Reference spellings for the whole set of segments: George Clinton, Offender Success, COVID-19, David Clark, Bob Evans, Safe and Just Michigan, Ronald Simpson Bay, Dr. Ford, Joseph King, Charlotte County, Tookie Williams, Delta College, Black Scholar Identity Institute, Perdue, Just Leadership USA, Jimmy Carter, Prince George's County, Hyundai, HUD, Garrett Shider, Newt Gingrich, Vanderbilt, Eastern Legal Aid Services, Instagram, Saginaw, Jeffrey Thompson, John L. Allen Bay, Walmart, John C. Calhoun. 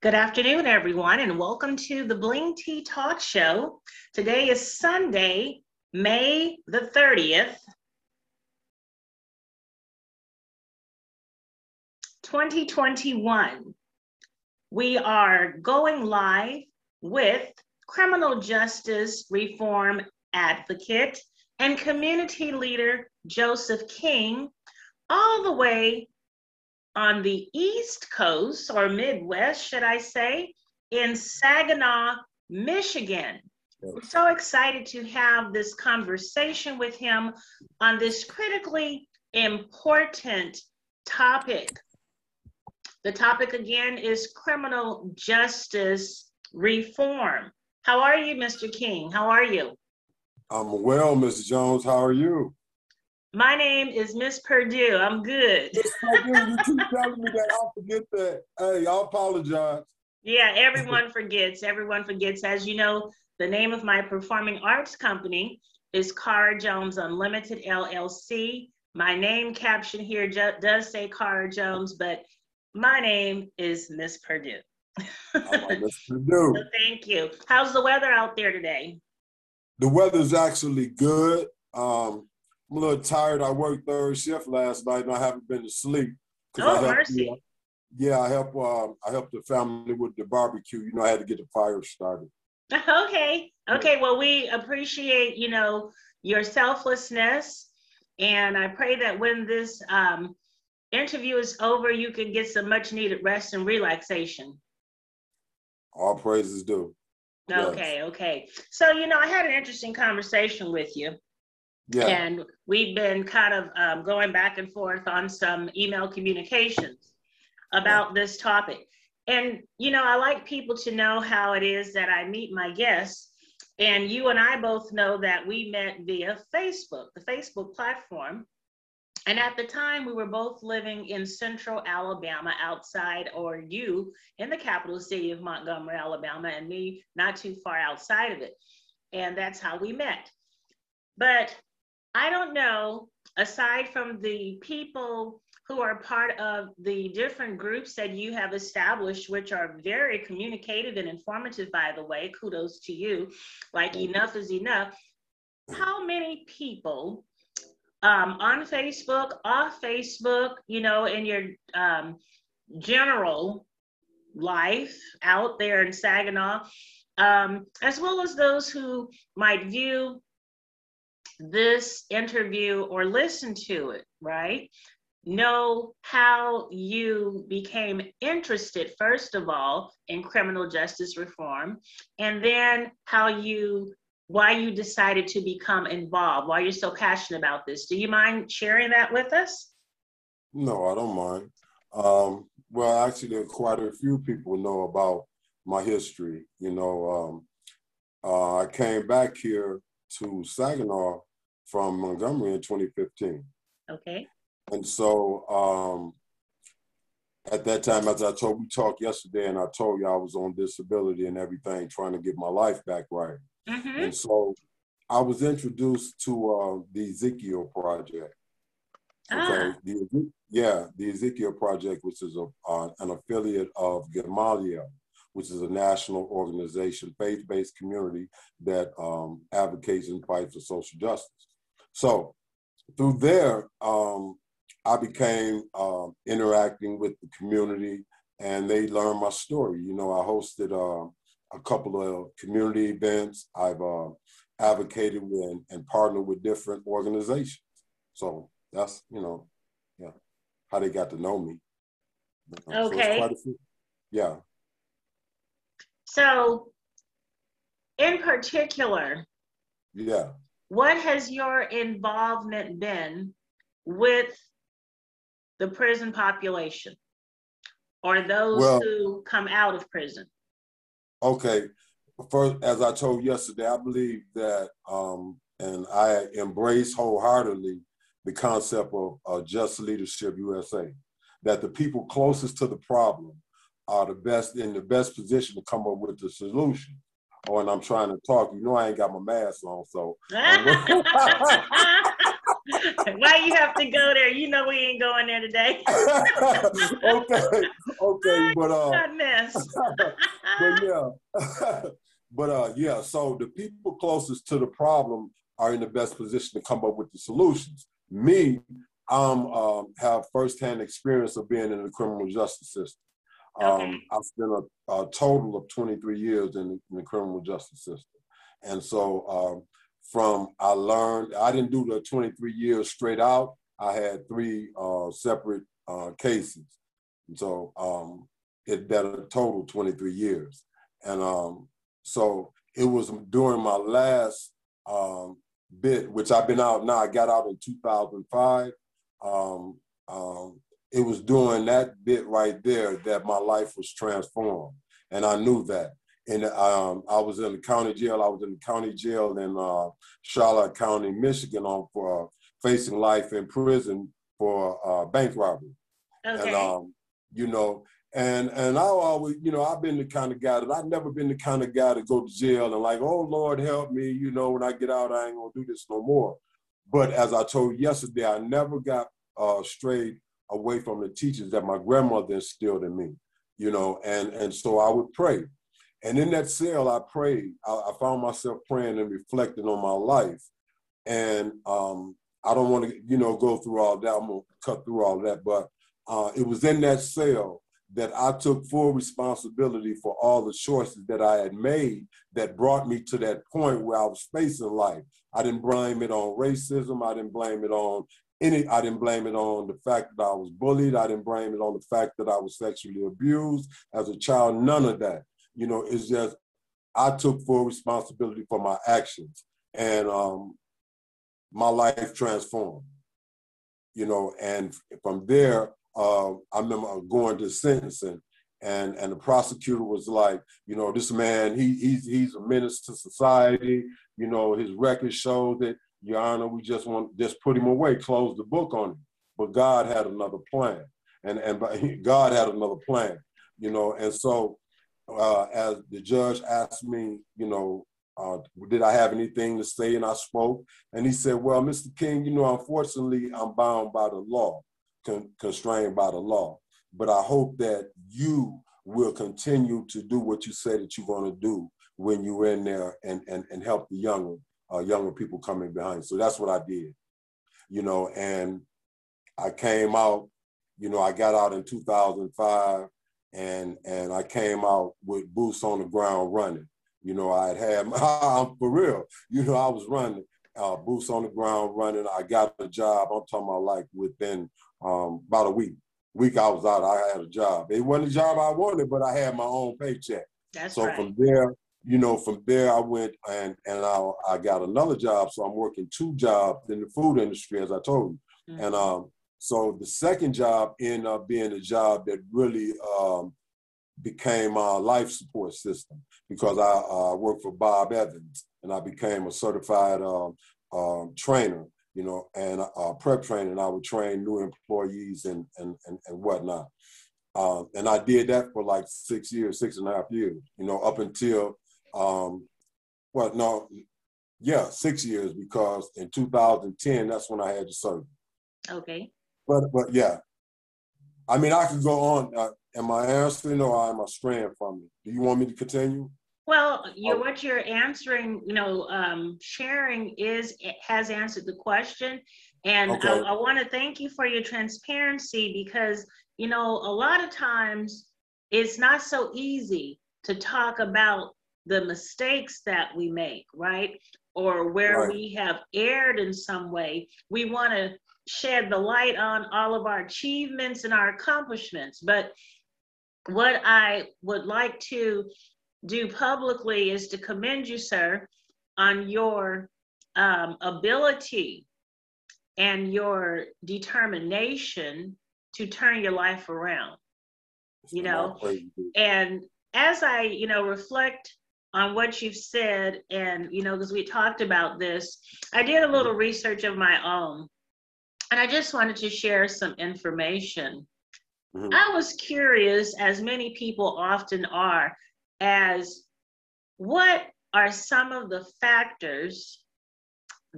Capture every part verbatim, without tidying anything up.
Good afternoon, everyone, and welcome to the Bling Tea Talk Show. Today is Sunday, May the thirtieth, twenty twenty-one. We are going live with criminal justice reform advocate and community leader Joseph King, all the way on the East Coast, or Midwest, should I say, in Saginaw, Michigan. I'm so excited to have this conversation with him on this critically important topic. The topic again is criminal justice reform. How are you, Mister King? How are you? I'm well, Miz Jones. How are you? My name is Miss Perdue. I'm good. Miss Perdue, you keep telling me that. I'll forget that. Hey, I apologize. Yeah, everyone forgets. Everyone forgets. As you know, the name of my performing arts company is Cara Jones Unlimited L L C. My name caption here does say Cara Jones, but my name is Miss Perdue. All right, Miss Perdue. So thank you. How's the weather out there today? The weather's actually good. Um, I'm a little tired. I worked third shift last night, and I haven't been to sleep. Oh, mercy. You know, yeah, I help. Uh, I helped the family with the barbecue. You know, I had to get the fire started. Okay. Okay. Well, we appreciate, you know, your selflessness, and I pray that when this um, interview is over, you can get some much-needed rest and relaxation. All praises due. Okay. Yes. Okay. So, you know, I had an interesting conversation with you. Yeah. And we've been kind of um, going back and forth on some email communications about this topic. And, you know, I like people to know how it is that I meet my guests. And you and I both know that we met via Facebook, the Facebook platform. And at the time, we were both living in central Alabama, outside, or you in the capital city of Montgomery, Alabama, and me not too far outside of it. And that's how we met. But I don't know, aside from the people who are part of the different groups that you have established, which are very communicative and informative, by the way, kudos to you, like Enough is Enough, how many people um, on Facebook, off Facebook, you know, in your um, general life out there in Saginaw, um, as well as those who might view this interview or listen to it, right? Know how you became interested, first of all, in criminal justice reform, and then how you, why you decided to become involved, why you're so passionate about this. Do you mind sharing that with us? No, I don't mind. Um, well, actually, quite a few people know about my history. You know, um, uh, I came back here to Saginaw from Montgomery in twenty fifteen. Okay. And so um, at that time, as I told, we talked yesterday, and I told you I was on disability and everything, trying to get my life back right. Mm-hmm. And so I was introduced to uh, the Ezekiel Project. Okay. Ah. The, yeah, the Ezekiel Project, which is a, uh, an affiliate of Gamaliel, which is a national organization, faith-based community that um, advocates and fights for social justice. So through there, um, I became uh, interacting with the community, and they learned my story. You know, I hosted uh, a couple of community events. I've uh, advocated with and partnered with different organizations. So that's, you know, yeah, how they got to know me. Okay. So few, yeah. So, in particular, yeah, what has your involvement been with the prison population or those well, who come out of prison? Okay, first, as I told yesterday, I believe that, um, and I embrace wholeheartedly the concept of uh, Just Leadership U S A, that the people closest to the problem are the best in the best position to come up with the solution. Oh, and I'm trying to talk. You know, I ain't got my mask on, so. Why you have to go there? You know, we ain't going there today. Okay, okay, but uh, but yeah, but uh, yeah. So the people closest to the problem are in the best position to come up with the solutions. Me, I'm um, have firsthand experience of being in the criminal justice system. Okay. Um, I've spent a, a total of twenty-three years in the, in the criminal justice system, and so um, from I learned I didn't do the twenty-three years straight out. I had three uh, separate uh, cases, and so um, it that a total twenty-three years, and um, so it was during my last um, bit, which I've been out now. I got out in two thousand five. Um, um, It was during that bit right there that my life was transformed, and I knew that. And um, I was in the county jail. I was in the county jail in uh, Charlotte County, Michigan, on for uh, facing life in prison for uh, bank robbery. Okay. And um, you know, and and I always, you know, I've been the kind of guy that I've never been the kind of guy to go to jail and like, oh Lord, help me, you know, when I get out, I ain't gonna do this no more. But as I told you yesterday, I never got uh, straight away from the teachings that my grandmother instilled in me, you know, and, and so I would pray. And in that cell, I prayed. I, I found myself praying and reflecting on my life. And um, I don't want to, you know, go through all that. I'm going to cut through all that. But uh, it was in that cell that I took full responsibility for all the choices that I had made that brought me to that point where I was facing life. I didn't blame it on racism. I didn't blame it on Any, I didn't blame it on the fact that I was bullied. I didn't blame it on the fact that I was sexually abused as a child. None of that. You know, it's just I took full responsibility for my actions, and um, my life transformed. You know, and from there, uh, I remember going to sentencing, and and the prosecutor was like, you know, this man, he he's he's a menace to society. You know, his record shows that. Your Honor, we just want just put him away, close the book on him. But God had another plan, and and God had another plan, you know. And so, uh, as the judge asked me, you know, uh, did I have anything to say, and I spoke. And he said, "Well, Mister King, you know, unfortunately, I'm bound by the law, con- constrained by the law. But I hope that you will continue to do what you say that you're going to do when you're in there, and and and help the young one." Uh, younger people coming behind. So that's what I did, you know, and I came out, you know, I got out in two thousand five, and and I came out with boots on the ground running. You know, I had had, I'm for real, you know, I was running, uh, boots on the ground running. I got a job, I'm talking about like within um, about a week, week I was out, I had a job. It wasn't a job I wanted, but I had my own paycheck. That's so right. From there, you know, from there I went and and I, I got another job. So I'm working two jobs in the food industry, as I told you. Mm-hmm. And um, so the second job ended up being a job that really um, became our life support system, because I uh, worked for Bob Evans, and I became a certified um, um, trainer, you know, and uh, prep trainer. And I would train new employees and and and, and whatnot. Uh, and I did that for like six years, six and a half years, you know, up until Um, well, no, yeah, six years because in two thousand ten, that's when I had the surgery. Okay. But, but yeah, I mean, I could go on. Uh, am I answering or am I straying from it? Do you want me to continue? Well, you, okay. What you're answering, you know, um, sharing is, it has answered the question. And okay. I, I want to thank you for your transparency because, you know, a lot of times it's not so easy to talk about the mistakes that we make, right? Or where right. we have erred in some way. We want to shed the light on all of our achievements and our accomplishments. But what I would like to do publicly is to commend you, sir, on your um, ability and your determination to turn your life around, you know? And as I, you know, reflect on what you've said, and you know, because we talked about this, I did a little research of my own, and I just wanted to share some information. Mm-hmm. I was curious, as many people often are, as what are some of the factors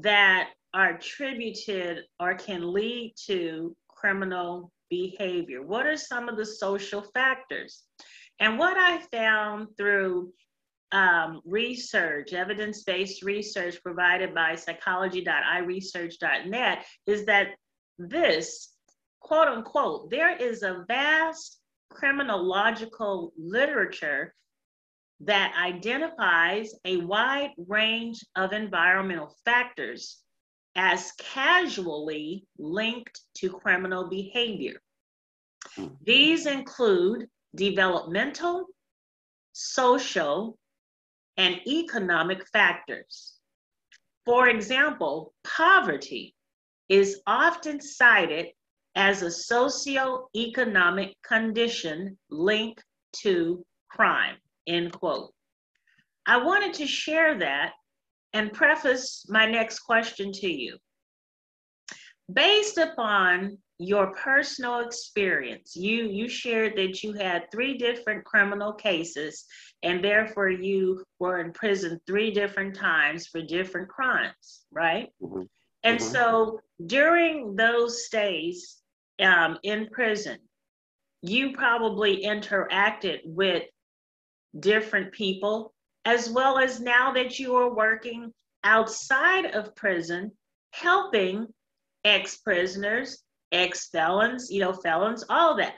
that are attributed or can lead to criminal behavior? What are some of the social factors? And what I found through um, research, evidence-based research provided by psychology dot i research dot net, is that this, quote unquote, there is a vast criminological literature that identifies a wide range of environmental factors as causally linked to criminal behavior. These include developmental, social, and economic factors. For example, poverty is often cited as a socioeconomic condition linked to crime, end quote. I wanted to share that and preface my next question to you. Based upon your personal experience, you, you shared that you had three different criminal cases and therefore you were in prison three different times for different crimes, right? Mm-hmm. And mm-hmm. so during those stays um, in prison, you probably interacted with different people, as well as now that you are working outside of prison, helping ex-prisoners, ex-felons, you know, felons, all that.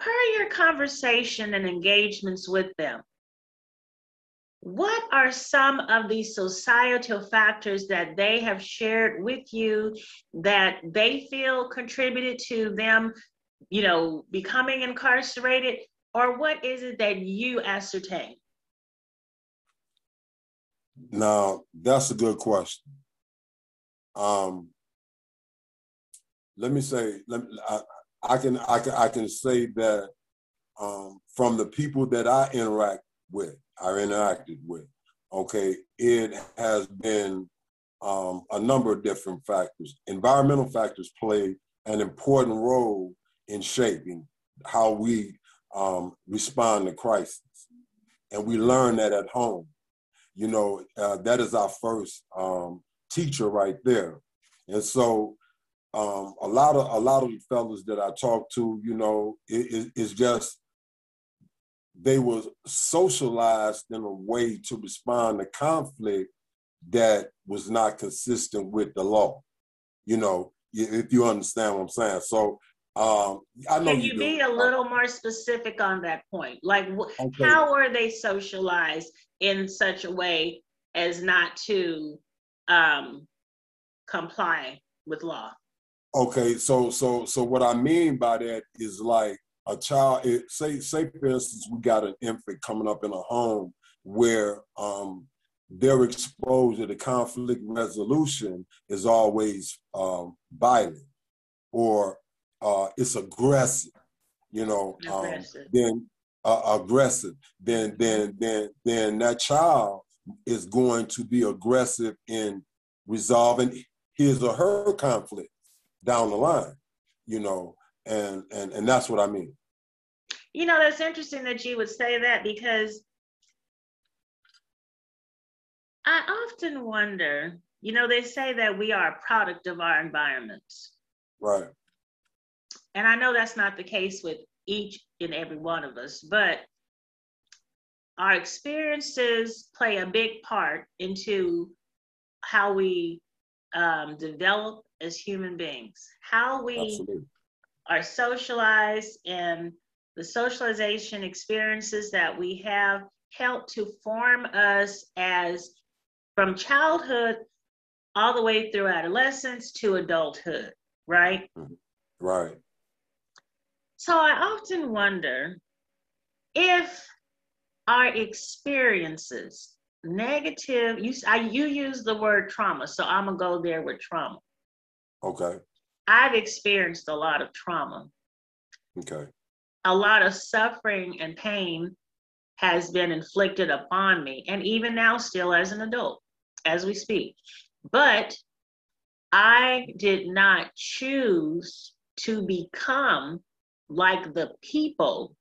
Per your conversation and engagements with them, what are some of the societal factors that they have shared with you that they feel contributed to them, you know, becoming incarcerated? Or what is it that you ascertain? Now, that's a good question. Um, let me say, let me, I, I, can, I, can, I can say that um, from the people that I interact with, I interacted with, okay, it has been um, a number of different factors. Environmental factors play an important role in shaping how we um, respond to crisis. And we learn that at home. You know, uh, that is our first um, teacher right there. And so um, a lot of a lot of the fellas that I talk to, you know, it, it, it's just, they were socialized in a way to respond to conflict that was not consistent with the law. You know, if you understand what I'm saying. So um, I know Can you, you be do. a little more specific on that point? Like, okay. How were they socialized in such a way as not to um, comply with law? Okay, so so so what I mean by that is like a child, it, say say for instance, we got an infant coming up in a home where um, their exposure to conflict resolution is always um, violent or uh, it's aggressive, you know, um, aggressive. then. Uh, aggressive, then then then then that child is going to be aggressive in resolving his or her conflict down the line, you know, and and and that's what I mean. You know, that's interesting that you would say that, because I often wonder, you know, they say that we are a product of our environments. Right. And I know that's not the case with each and every one of us, but our experiences play a big part into how we um, develop as human beings, how we Absolutely. Are socialized, and the socialization experiences that we have help to form us as from childhood all the way through adolescence to adulthood, right? Right. So I often wonder if our experiences, negative, you, I, you use the word trauma, so I'm gonna go there with trauma. Okay. I've experienced a lot of trauma. Okay. A lot of suffering and pain has been inflicted upon me, and even now still as an adult, as we speak. But I did not choose to become like the people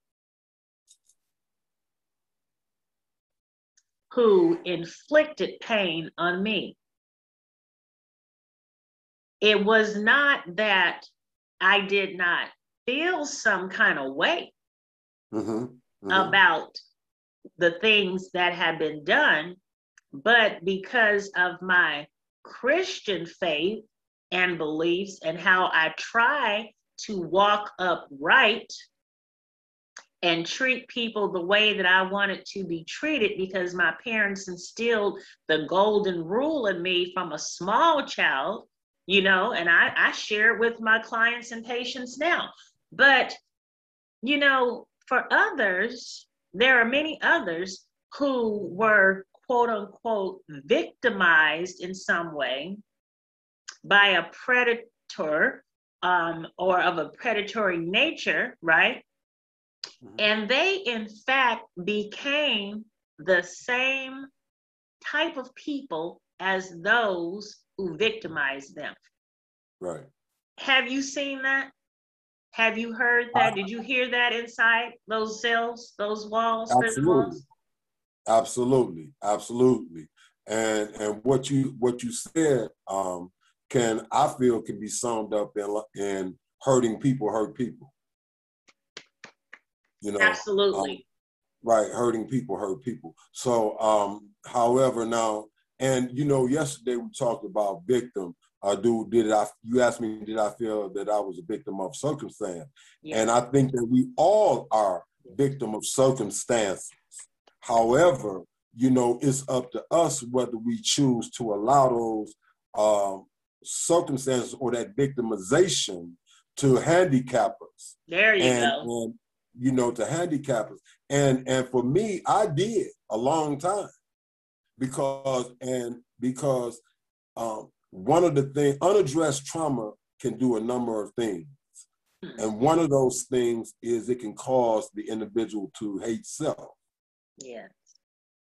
who inflicted pain on me. It was not that I did not feel some kind of way mm-hmm. Mm-hmm. about the things that had been done, but because of my Christian faith and beliefs and how I try to walk upright and treat people the way that I wanted to be treated, because my parents instilled the golden rule in me from a small child, you know, and I, I share it with my clients and patients now. But, you know, for others, there are many others who were, quote unquote, victimized in some way by a predator um, or of a predatory nature, right? Mm-hmm. And they, in fact, became the same type of people as those who victimized them. Right. Have you seen that? Have you heard that? Uh, Did you hear that inside those cells, those walls? Absolutely. Walls? Absolutely. Absolutely. And and what you what you said um, can I feel can be summed up in in hurting people hurt people. You know, absolutely. Um, right. Hurting people hurt people. So, um, however, now, and, you know, yesterday we talked about victim. Uh, dude, did I, you asked me, did I feel that I was a victim of circumstance? Yeah. And I think that we all are victim of circumstances. However, you know, it's up to us whether we choose to allow those um, circumstances or that victimization to handicap us. There you and, go. And, you know, to handicap us. And and for me, I did a long time because, and because um, one of the things, unaddressed trauma can do a number of things. And one of those things is it can cause the individual to hate self. Yeah.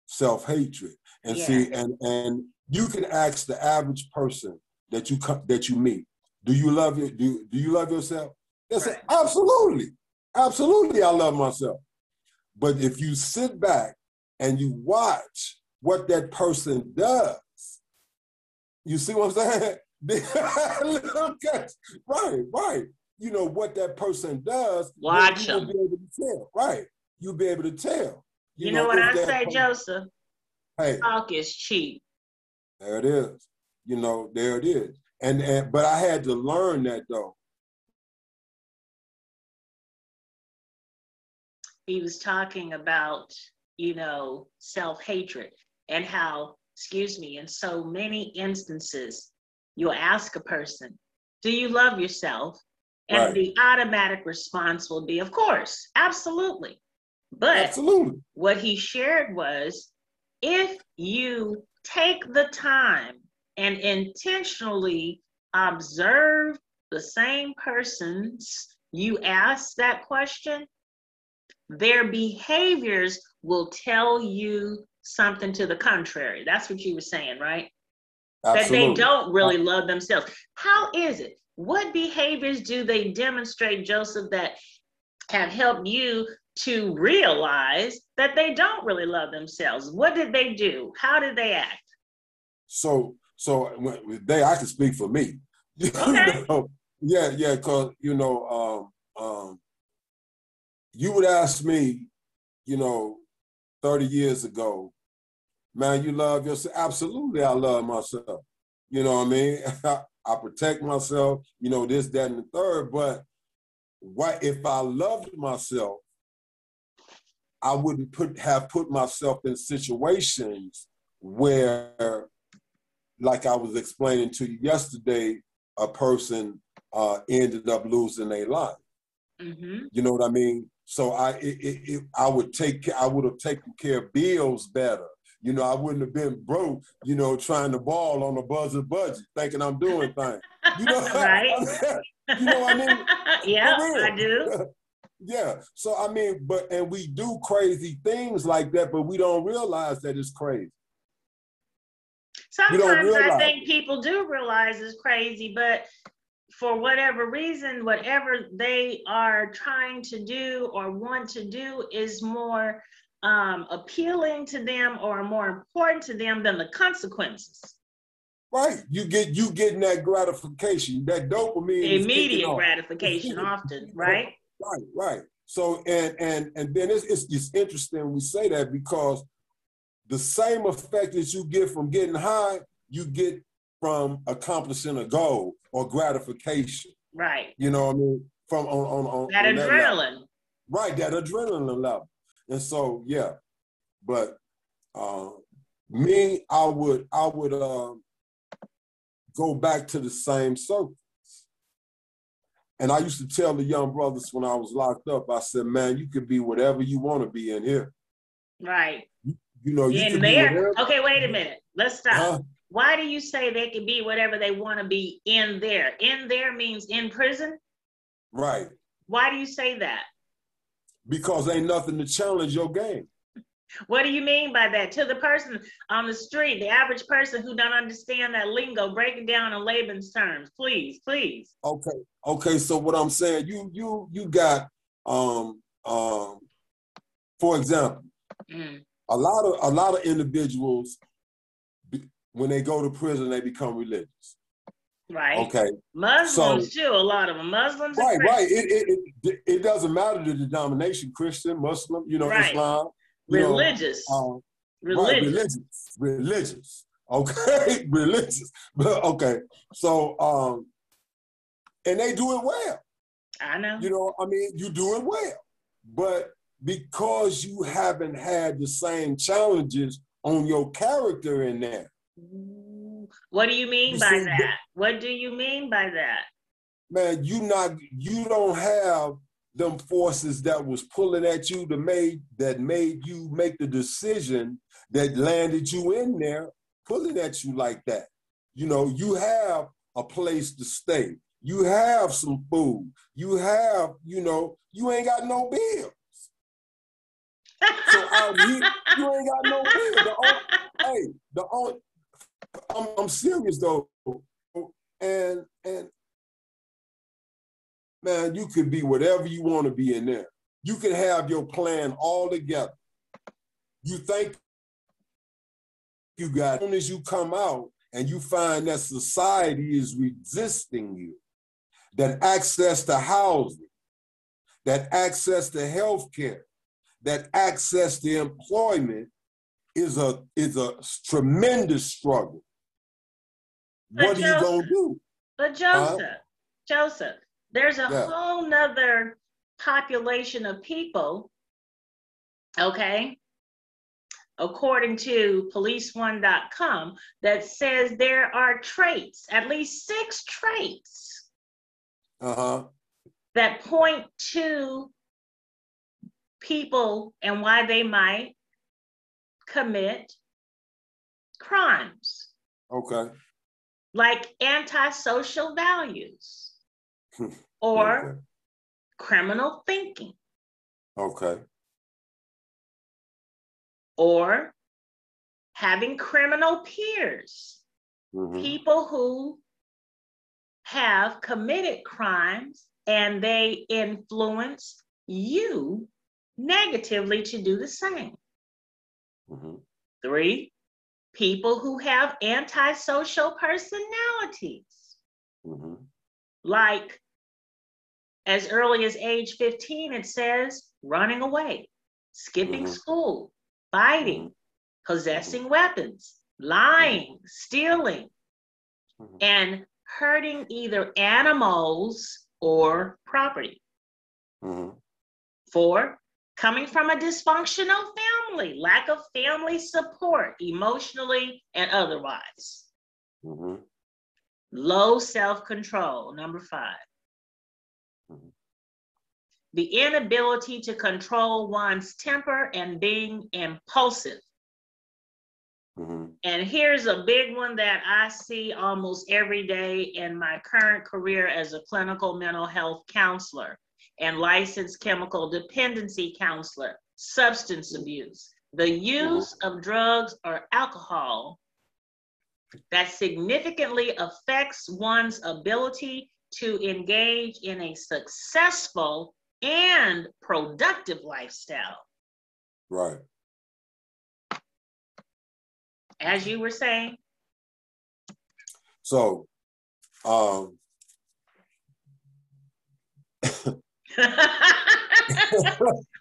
Self-hatred. And yeah. see, and, and you can ask the average person that you that you meet, do you love it? Do, do you love yourself? They say, right. Absolutely. Absolutely, I love myself. But if you sit back and you watch what that person does, you see what I'm saying? Right, right. You know what that person does. Watch them. You'll be able to tell. Right. You'll be able to tell. You, you know, know what I say, person, Joseph? Hey, talk is cheap. There it is. You know, there it is. And, and but I had to learn that though. He was talking about, you know, self-hatred and how, excuse me, in so many instances, you'll ask a person, do you love yourself? And right. the automatic response will be, of course, absolutely. But absolutely. What he shared was, if you take the time and intentionally observe the same persons you ask that question, their behaviors will tell you something to the contrary. That's what you were saying, right? Absolutely. That they don't really love themselves. How is it? What behaviors do they demonstrate, Joseph, that have helped you to realize that they don't really love themselves? What did they do? How did they act? So, so they, I can speak for me. Okay. yeah, yeah, because, you know, um, um, you would ask me, you know, thirty years ago, man, you love yourself? Absolutely, I love myself. You know what I mean? I protect myself, you know, this, that, and the third. But what if I loved myself, I wouldn't put have put myself in situations where, like I was explaining to you yesterday, a person uh, ended up losing their life. Mm-hmm. You know what I mean? So I it, it, it, I would take I would have taken care of bills better. You know, I wouldn't have been broke, you know, trying to ball on a buzzer budget, thinking I'm doing things. You know, right. You know what I mean? Yeah, I do. Yeah. So I mean, but and we do crazy things like that, but we don't realize that it's crazy. Sometimes I think people do realize it's crazy, but for whatever reason, whatever they are trying to do or want to do is more um, appealing to them or more important to them than the consequences. Right. You get you getting that gratification, that dopamine. The immediate gratification often, right? Right, right. So and and and then it's it's, it's interesting when we say that, because the same effect that you get from getting high, you get from accomplishing a goal or gratification. Right. You know what I mean? From on on, on that on adrenaline. That right, that adrenaline level. And so yeah. But uh, me, I would I would um, go back to the same circles. And I used to tell the young brothers when I was locked up, I said, man, you could be whatever you want to be in here. Right. You, you know, you in there? Okay, wait a minute. Let's stop. Huh? Why do you say they can be whatever they want to be in there? In there means in prison? Right. Why do you say that? Because ain't nothing to challenge your game. What do you mean by that? To the person on the street, the average person who don't understand that lingo, break it down in layman's terms, please, please. Okay, okay. So what I'm saying, you, you, you got, um, um, for example, mm. a lot of a lot of individuals, when they go to prison, they become religious. Right. Okay. Muslims so, too. A lot of them. Muslims. Right. Right. It, it it it doesn't matter the denomination, Christian, Muslim, you know, right. Islam. You religious. Know, um, religious. Right, religious. Religious. Okay. Religious. But okay. So um and they do it well. I know. You know, I mean, you do it well. But because you haven't had the same challenges on your character in there. What do you mean you by see, that? What do you mean by that? Man, you not you don't have them forces that was pulling at you to made, that made you make the decision that landed you in there, pulling at you like that. You know, you have a place to stay. You have some food. You have, you know, you ain't got no bills. So out here, you ain't got no bills. The only, hey, the only, I'm, I'm serious though. And, and, man, you could be whatever you want to be in there. You could have your plan all together. You think you got it. As soon as you come out and you find that society is resisting you, that access to housing, that access to health care, that access to employment is a, is a tremendous struggle. But what Joseph, are you going to do? But Joseph, huh? Joseph. There's a yeah. whole nother population of people, okay, according to police one dot com, that says there are traits, at least six traits uh-huh. that point to people and why they might commit crimes. Okay. Like antisocial values. Or okay. criminal thinking. Okay. Or having criminal peers. Mm-hmm. People who have committed crimes and they influence you negatively to do the same. Mm-hmm. Three, people who have antisocial personalities. Mm-hmm. Like as early as age fifteen, it says running away, skipping mm-hmm. school, biting, mm-hmm. possessing mm-hmm. weapons, lying, mm-hmm. stealing, mm-hmm. and hurting either animals or property. Mm-hmm. Four, coming from a dysfunctional family, lack of family support, emotionally and otherwise. Mm-hmm. Low self-control, number five. Mm-hmm. The inability to control one's temper and being impulsive. Mm-hmm. And here's a big one that I see almost every day in my current career as a clinical mental health counselor and licensed chemical dependency counselor, substance abuse, the use mm-hmm. of drugs or alcohol that significantly affects one's ability to engage in a successful and productive lifestyle. Right. As you were saying. So, um, I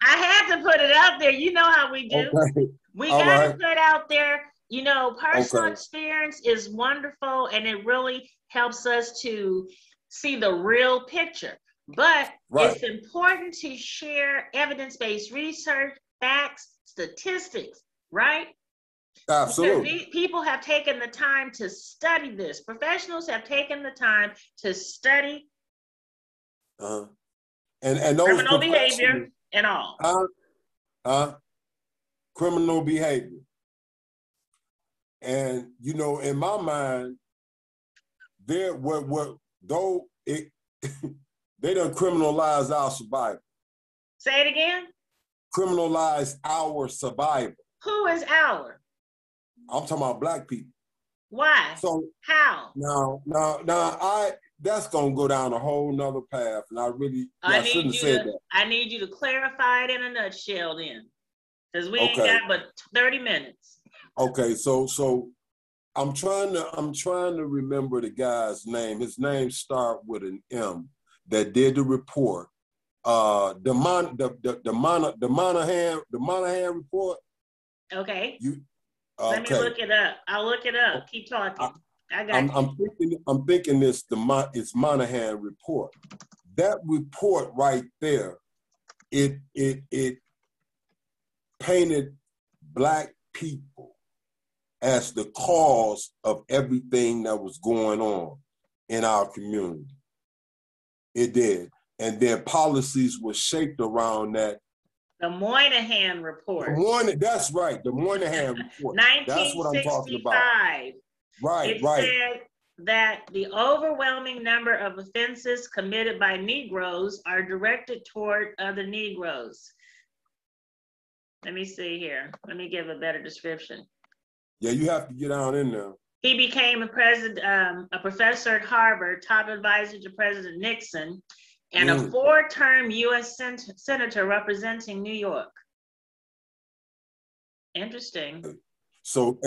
had to put it out there. You know how we do. Okay. We got right. to put out there. You know, personal okay. experience is wonderful, and it really helps us to see the real picture. But right. it's important to share evidence-based research, facts, statistics, right? Absolutely. People have taken the time to study this. Professionals have taken the time to study uh, and, and those criminal behavior and all. Uh, uh, criminal behavior. And, you know, in my mind, there what what though it they done criminalized our survival. Say it again. Criminalized our survival. Who is our? I'm talking about Black people. Why? So how? Now, now, now, I that's gonna go down a whole nother path, and I really I, I shouldn't have said to, that. I need you to clarify it in a nutshell, then, because we okay. ain't got but thirty minutes. Okay, so so, I'm trying to I'm trying to remember the guy's name. His name start with an M. That did the report, uh, the Mon the the the, Mon the Moynihan the Moynihan Report. Okay. You. Let okay. me look it up. I'll look it up. Keep talking. I, I got I'm, you. I'm thinking. I'm thinking this. The Mon it's Moynihan Report. That report right there, it it it painted Black people as the cause of everything that was going on in our community. It did, and their policies were shaped around that. The Moynihan Report. The Moynihan, that's right, the Moynihan Report. That's what I'm talking about. Right, it right. It said that the overwhelming number of offenses committed by Negroes are directed toward other Negroes. Let me see here. Let me give a better description. Yeah, you have to get out in there. He became a president, um, a professor at Harvard, top advisor to President Nixon, and mm. a four-term U S sen senator representing New York. Interesting. So,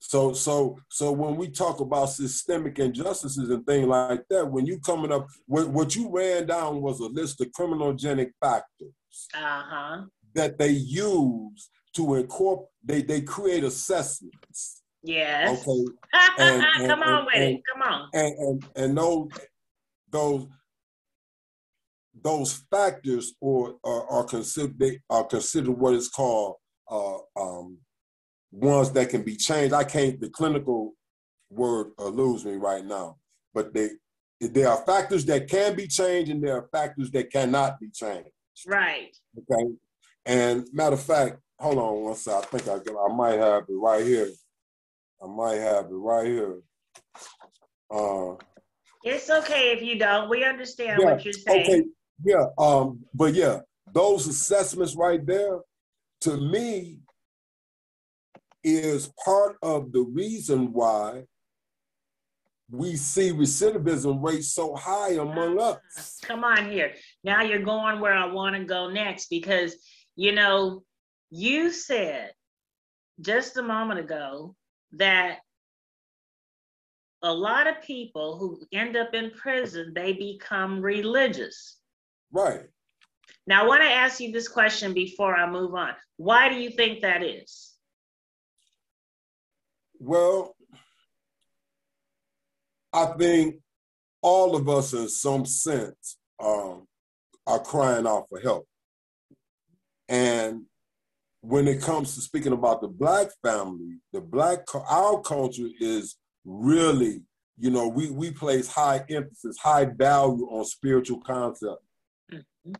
so, so, so, when we talk about systemic injustices and things like that, when you coming up, what, what you ran down was a list of criminogenic factors uh-huh. that they use to incorporate. They they create assessments. Yes. Okay. And, and, Come on and, with and, it. Come on. And and, and those those those factors or are, are considered they are considered what is called uh, um, ones that can be changed. I can't the clinical word eludes me right now, but they there are factors that can be changed and there are factors that cannot be changed. Right. Okay. And matter of fact, hold on one second. I think I can, I might have it right here. I might have it right here. Uh, it's okay if you don't. We understand yeah, what you're saying. Okay. Yeah. Um. But yeah, those assessments right there, to me, is part of the reason why we see recidivism rates so high among uh, us. Come on here. Now you're going where I want to go next because you know you said just a moment ago that a lot of people who end up in prison, they become religious. Right. Now, I want to ask you this question before I move on. Why do you think that is? Well, I think all of us in some sense um, are crying out for help. And when it comes to speaking about the Black family, the Black, our culture is really, you know, we, we place high emphasis, high value on spiritual concepts, mm-hmm.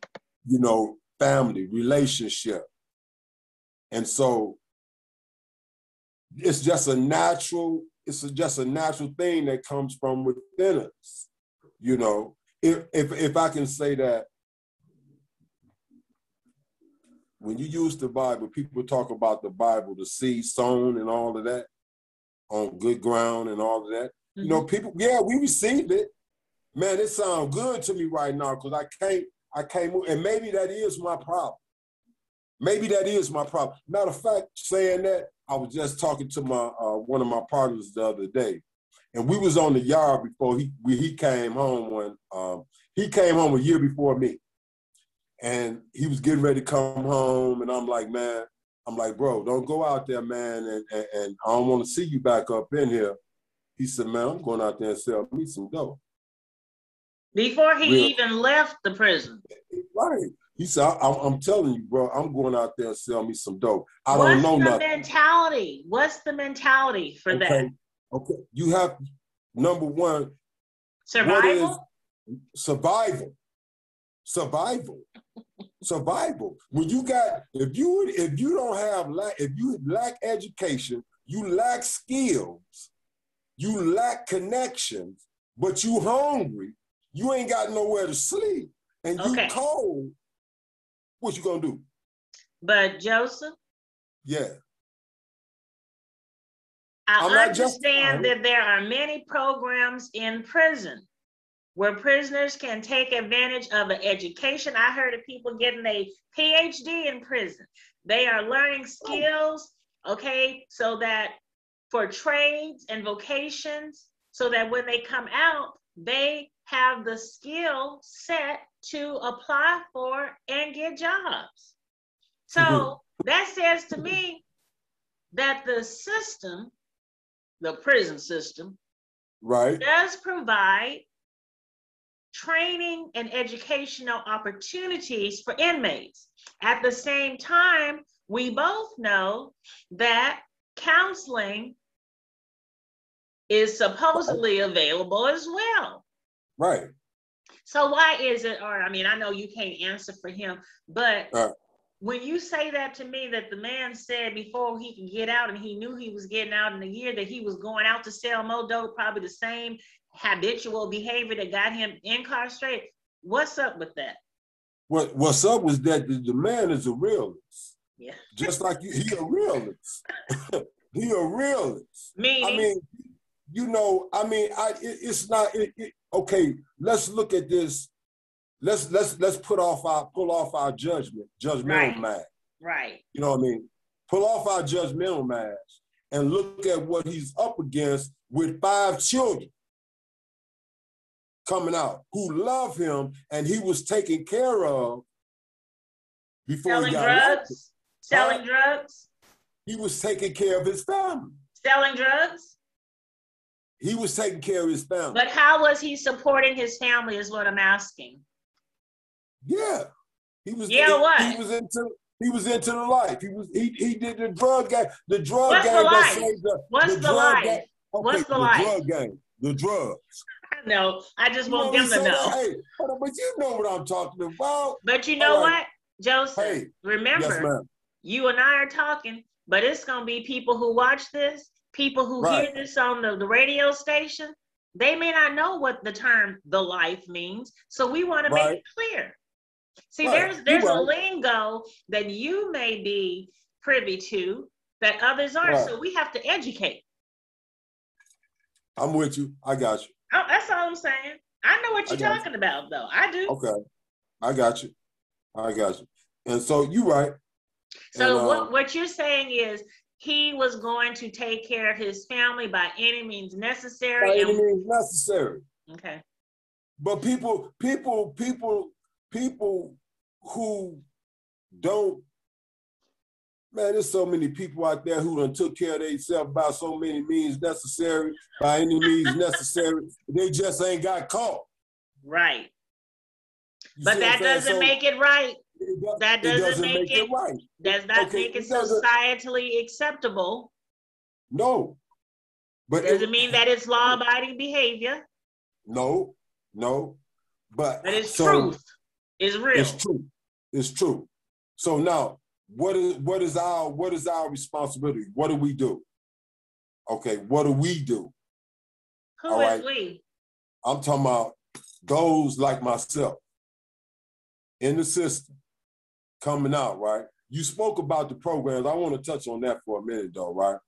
you know, family, relationship. And so it's just a natural, it's a, just a natural thing that comes from within us. You know, if, if, if I can say that, when you use the Bible, people talk about the Bible, the seed sown and all of that, on good ground and all of that. Mm-hmm. You know, people, yeah, we received it. Man, it sounds good to me right now because I can't, I can't move. And maybe that is my problem. Maybe that is my problem. Matter of fact, saying that, I was just talking to my uh, one of my partners the other day, And we was on the yard before he we, he came home when um, he came home a year before me, and he was getting ready to come home. And I'm like, man, I'm like, bro, don't go out there, man. And and, and I don't want to see you back up in here. He said, man, I'm going out there and sell me some dope. Before he Real. even left the prison. Right. He said, I, I'm telling you, bro, I'm going out there and sell me some dope. I What's don't know the nothing. mentality? What's the mentality for okay. that? Okay, you have, number one, survival. Survival. Survival. Survival. When you got, if you if you don't have, if you lack education, you lack skills, you lack connections, but you hungry, you ain't got nowhere to sleep, and you okay. cold, what you gonna do? But Joseph? Yeah. I I'm understand that there are many programs in prison where prisoners can take advantage of an education. I heard of people getting a P H D in prison. They are learning skills, okay, so that for trades and vocations, so that when they come out, they have the skill set to apply for and get jobs. So that says to me that the system, the prison system, right, does provide training and educational opportunities for inmates. At the same time, we both know that counseling is supposedly available as well. Right. So why is it, or I mean, I know you can't answer for him, but right. when you say that to me, that the man said before he could get out, and he knew he was getting out in the year, that he was going out to sell more dope, probably the same habitual behavior that got him incarcerated. What's up with that? What What's up was that the, the man is a realist. Yeah. Just like you, he a realist. He a realist. Meaning? I mean, you know, I mean, I it, it's not, it, it, okay, let's look at this. Let's let's let's put off our pull off our judgment, judgmental right. mask. Right. You know what I mean? Pull off our judgmental mask and look at what he's up against with five children coming out who love him, and he was taken care of before selling he got drugs, locked. selling I, drugs. He was taking care of his family. Selling drugs. He was taking care of his family. But how was he supporting his family is what I'm asking. Yeah, he was. Yeah, he, what? He was into. He was into the life. He was. He he did the drug game. The drug What's game. The that saved the, What's the, the life? Game. Okay, What's the, the life? Drug game. The drugs. I know. I just you want know, them to know. Hey, but you know what I'm talking about. But you know right. what, Joseph? Hey, remember, yes, you and I are talking, but it's gonna be people who watch this, people who right. hear this on the, the radio station. They may not know what the term "the life" means, so we want right. to make it clear. See, right. there's there's right. a lingo that you may be privy to that others aren't, right. so we have to educate. I'm with you. I got you. Oh, that's all I'm saying. I know what you're talking you. about, though. I do. Okay. I got you. I got you. And so you're right. So and, what, uh, what you're saying is he was going to take care of his family by any means necessary. By any means necessary. Okay. But people, people, people, people who don't, man, there's so many people out there who done took care of themselves by so many means necessary, by any means necessary. They just ain't got caught. Right. You but that doesn't so, make it right. It does, that doesn't, it doesn't make, make it, it right. Does not okay, make it, it societally acceptable. No. But does it, it mean that it's law-abiding behavior? No, no. But, but it's so, truth. It's real. It's true. It's true. So now, What is what is our what is our responsibility? What do we do? Okay, what do we do? Who All is right? we? I'm talking about those like myself in the system coming out, right? You spoke about the programs. I want to touch on that for a minute though, right?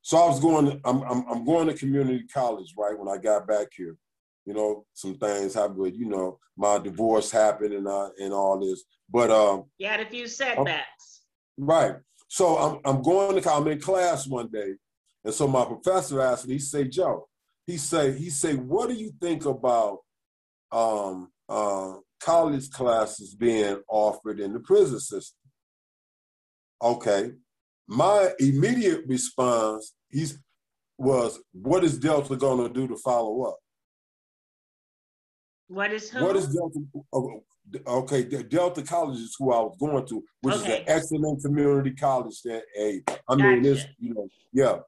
So I was going to, I'm I'm I'm going to community college, right, when I got back here. You know, some things happened, you know, my divorce happened and I, and all this. But um you had a few setbacks. I'm, Right. So I'm I'm going to I'm in class one day, and so my professor asked me, he said, Joe, He say, he say, what do you think about um, uh, college classes being offered in the prison system? Okay, my immediate response he's, was, what is Delta going to do to follow up? What is who? What is Delta? Okay, Delta College is who I was going to, which okay. is an excellent community college. That hey, I gotcha. mean, this, you know, yeah.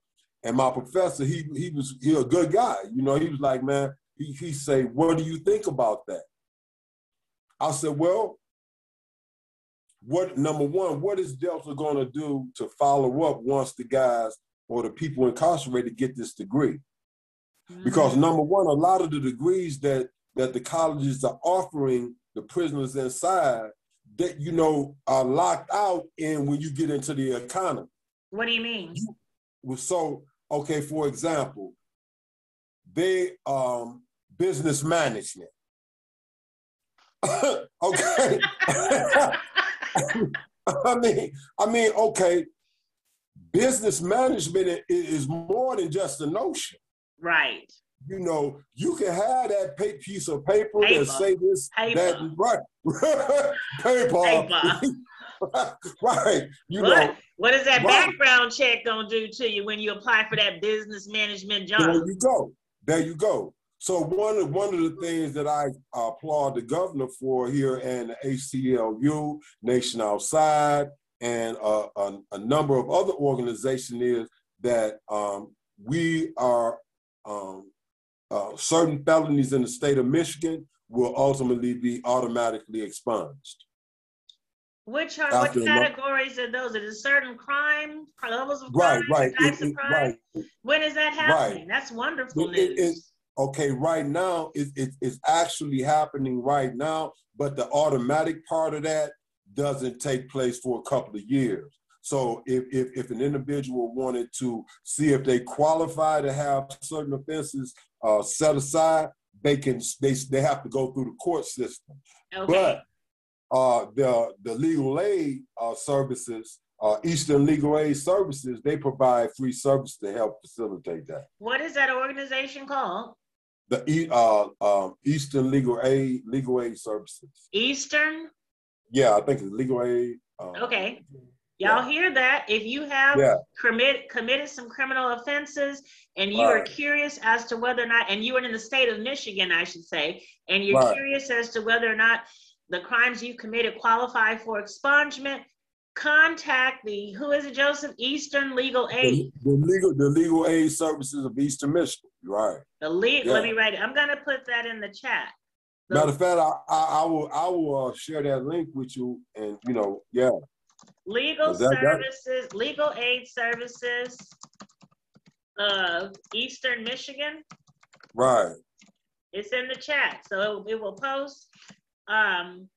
And my professor, he he was he a good guy, you know. He was like, man, he he say, what do you think about that? I said, well, what number one, what is Delta going to do to follow up once the guys or the people incarcerated get this degree? Mm-hmm. Because number one, a lot of the degrees that that the colleges are offering the prisoners inside that, you know, are locked out in when you get into the economy. What do you mean? So, okay, for example, they, um, business management. Okay. I mean, I mean, okay, business management is more than just a notion. Right. You know, you can have that pay piece of paper, paper. and say this, paper. that, right, paper, paper. right, you what? know. What is that right. background check gonna do to you when you apply for that business management job? There you go, there you go. So one of, one of the things that I applaud the governor for here and the A C L U, Nation Outside, and uh, a, a number of other organizations is that um, we are, um, Uh, certain felonies in the state of Michigan will ultimately be automatically expunged. Which are, what categories are those? Is it certain crime, levels of crime, right, right, types it, of crime? Right. When is that happening? Right. That's wonderful it, news. It, it, okay, right now, it, it, it's actually happening right now, but the automatic part of that doesn't take place for a couple of years. So if, if, if an individual wanted to see if they qualify to have certain offenses uh, set aside, they can they, they have to go through the court system. Okay. But uh, the, the legal aid uh, services, uh, Eastern Legal Aid Services, they provide free service to help facilitate that. What is that organization called? The e, uh, um, Eastern Legal Aid Legal Aid Services. Eastern? Yeah, I think it's Legal Aid. Um, okay. Y'all yeah. hear that? If you have yeah. commit, committed some criminal offenses and you right. are curious as to whether or not, and you are in the state of Michigan, I should say, and you're right. curious as to whether or not the crimes you committed qualify for expungement, contact the, who is it, Joseph? Eastern Legal Aid. The, the, legal, the legal aid services of Eastern Michigan, right. The lead, yeah. Let me write it. I'm going to put that in the chat. The, Matter of fact, I, I, I will, I will uh, share that link with you and, you know, yeah. Legal services, legal aid services of Eastern Michigan. Right. It's in the chat, so it will post um,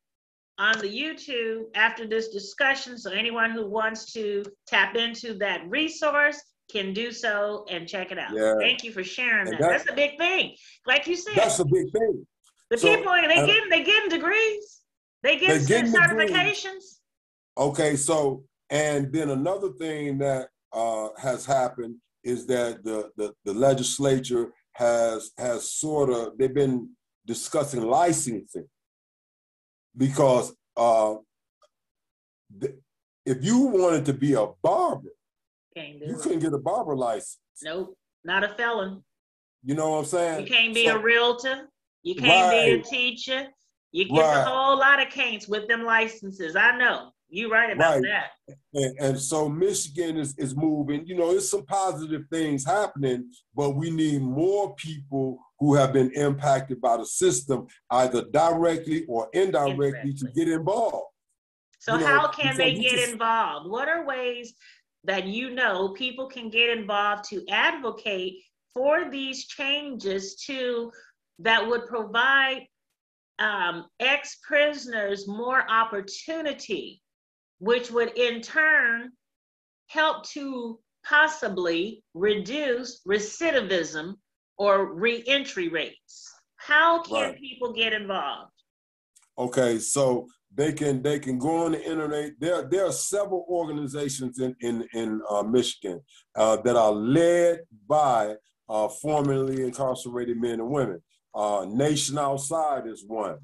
on the YouTube after this discussion. So anyone who wants to tap into that resource can do so and check it out. Yeah. Thank you for sharing that. That's, that's a big thing. Like you said. That's a big thing. The so, people, they uh, get, they getting degrees. They get certifications. Degrees. Okay, so, and then another thing that uh, has happened is that the, the, the legislature has has sort of, they've been discussing licensing because uh, th- if you wanted to be a barber, you it. couldn't get a barber license. Nope, not a felon. You know what I'm saying? You can't be so, a realtor. You can't right. be a teacher. You get right. a whole lot of kinks with them licenses, I know. You're right about right. that. And, and so Michigan is, is moving. You know, there's some positive things happening, but we need more people who have been impacted by the system, either directly or indirectly, to get involved. So you how know, can they get just, involved? What are ways that you know people can get involved to advocate for these changes to that would provide um, ex-prisoners more opportunity, which would in turn help to possibly reduce recidivism or reentry rates? How can right. people get involved? Okay, so they can they can go on the internet. There, there are several organizations in, in, in uh, Michigan uh, that are led by uh, formerly incarcerated men and women. Uh, Nation Outside is one.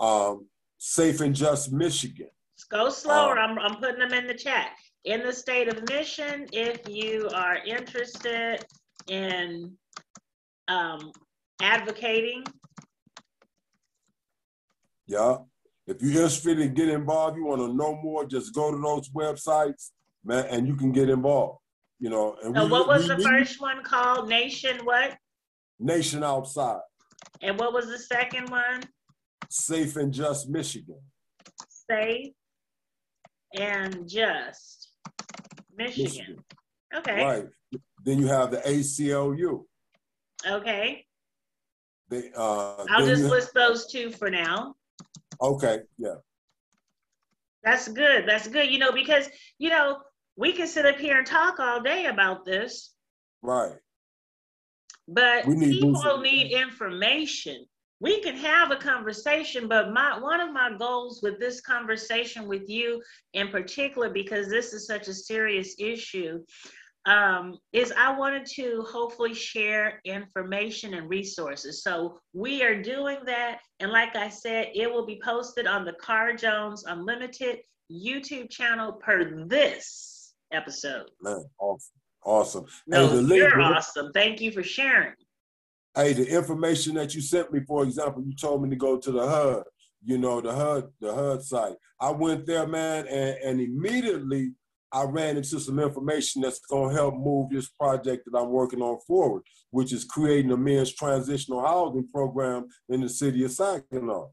Um, Safe and Just Michigan. Go slower. Um, I'm, I'm putting them in the chat. In the state of Mission, if you are interested in um, advocating. Yeah. If you're interested in getting involved, you want to know more, just go to those websites, man, and you can get involved. You know. And so we, what was we, the we, first one called? Nation what? Nation Outside. And what was the second one? Safe and Just Michigan. Safe and Just Michigan. Michigan. Okay. Right. Then you have the A C L U. Okay. They, uh, I'll just list those two for now. Okay, yeah. That's good, that's good. You know, because, you know, we can sit up here and talk all day about this. Right. But people need information. We can have a conversation, but my one of my goals with this conversation with you in particular, because this is such a serious issue, um, is I wanted to hopefully share information and resources. So we are doing that. And like I said, it will be posted on the Cara Jones Unlimited YouTube channel per this episode. Man, awesome. Awesome. No, hey, the you're link, awesome. Thank you for sharing. Hey, the information that you sent me, for example, you told me to go to the H U D, you know, the H U D, the H U D site. I went there, man, and, and immediately I ran into some information that's going to help move this project that I'm working on forward, which is creating a men's transitional housing program in the city of Saginaw.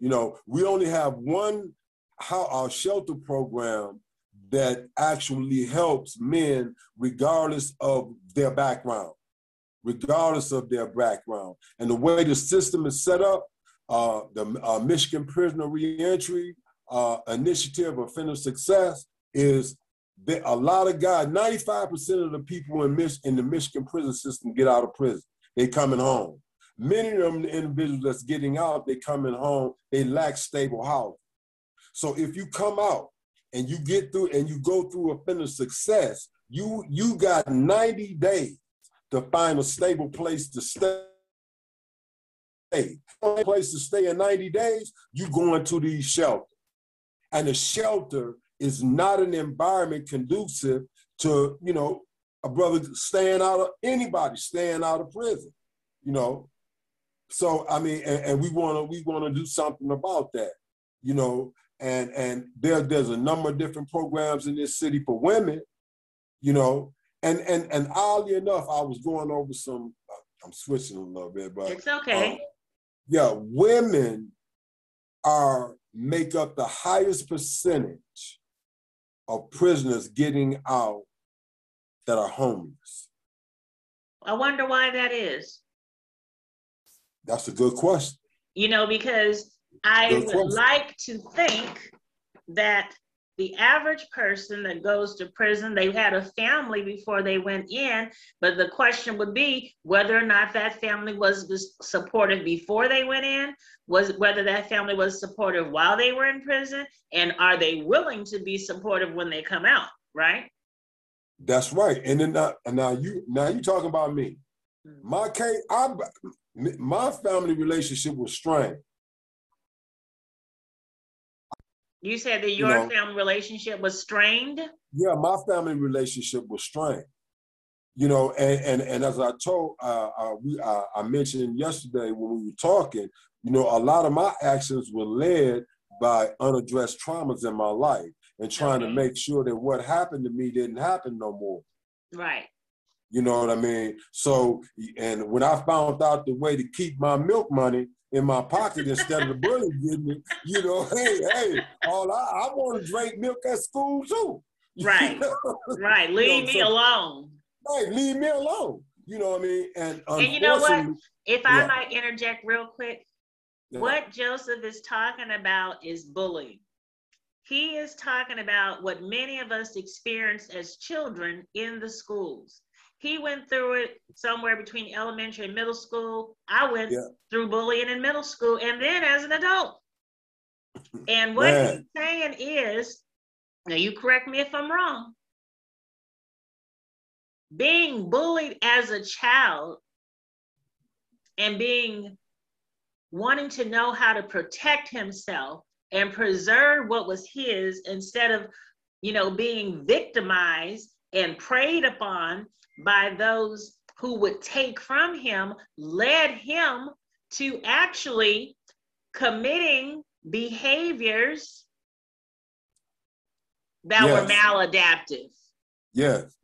You know, we only have one how our shelter program that actually helps men regardless of their background, regardless of their background. And the way the system is set up, uh, the uh, Michigan Prisoner Reentry uh, Initiative, Offender Success, is that a lot of guys, ninety-five percent of the people in, Mich in the Michigan prison system get out of prison. They coming home. Many of them, the individuals that's getting out, they coming home, they lack stable housing. So if you come out and you get through and you go through Offender Success, you, you got ninety days to find a stable place to stay. One place to stay in ninety days, you going to the shelter. And the shelter is not an environment conducive to, you know, a brother staying out of, anybody staying out of prison, you know? So, I mean, and, and we wanna we wanna do something about that, you know? And, and there, there's a number of different programs in this city for women, you know, and, and, and oddly enough, I was going over some, I'm switching a little bit, but. It's okay. Um, yeah, women are, make up the highest percentage of prisoners getting out that are homeless. I wonder why that is. That's a good question. You know, because I would like to think that the average person that goes to prison, they had a family before they went in, but the question would be whether or not that family was supportive before they went in, was whether that family was supportive while they were in prison, and are they willing to be supportive when they come out, right? That's right. And then now, now you now you talking about me. Mm-hmm. My case, I my family relationship was strained. You said that your you know, family relationship was strained? Yeah, my family relationship was strained. You know, and and, and as I told, uh, I, we, I, I mentioned yesterday when we were talking, you know, a lot of my actions were led by unaddressed traumas in my life and trying okay. to make sure that what happened to me didn't happen no more. Right. You know what I mean? So, and when I found out the way to keep my milk money in my pocket instead of the bully getting it, you know, hey, hey, all I, I want to drink milk at school too. Right, right, leave you know, me so, alone. Right, leave me alone, you know what I mean? And, and you know what, if I yeah. might interject real quick, yeah. what Joseph is talking about is bullying. He is talking about what many of us experienced as children in the schools. He went through it somewhere between elementary and middle school. I went yeah. through bullying in middle school and then as an adult. And what Man. he's saying is, now you correct me if I'm wrong, being bullied as a child and being wanting to know how to protect himself and preserve what was his, instead of, you know, being victimized and preyed upon by those who would take from him, led him to actually committing behaviors that yes. were maladaptive. Yes.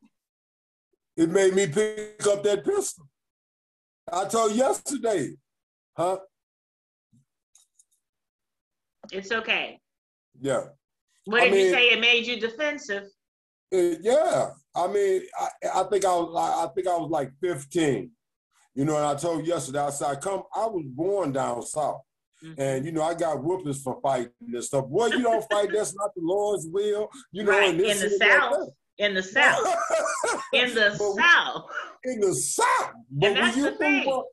It made me pick up that pistol. I told yesterday, huh? It's okay. Yeah. What did I mean, you say? It made you defensive. It, yeah. I mean, I, I think I was I think I was like fifteen, you know, and I told yesterday, I said, I come, I was born down south. Mm-hmm. And, you know, I got whoopings for fighting and stuff. Boy, you don't fight, that's not the Lord's will. You know, right. in, this in, the South, like in the South. In the but South. We, in the South. But and that's the thing. What,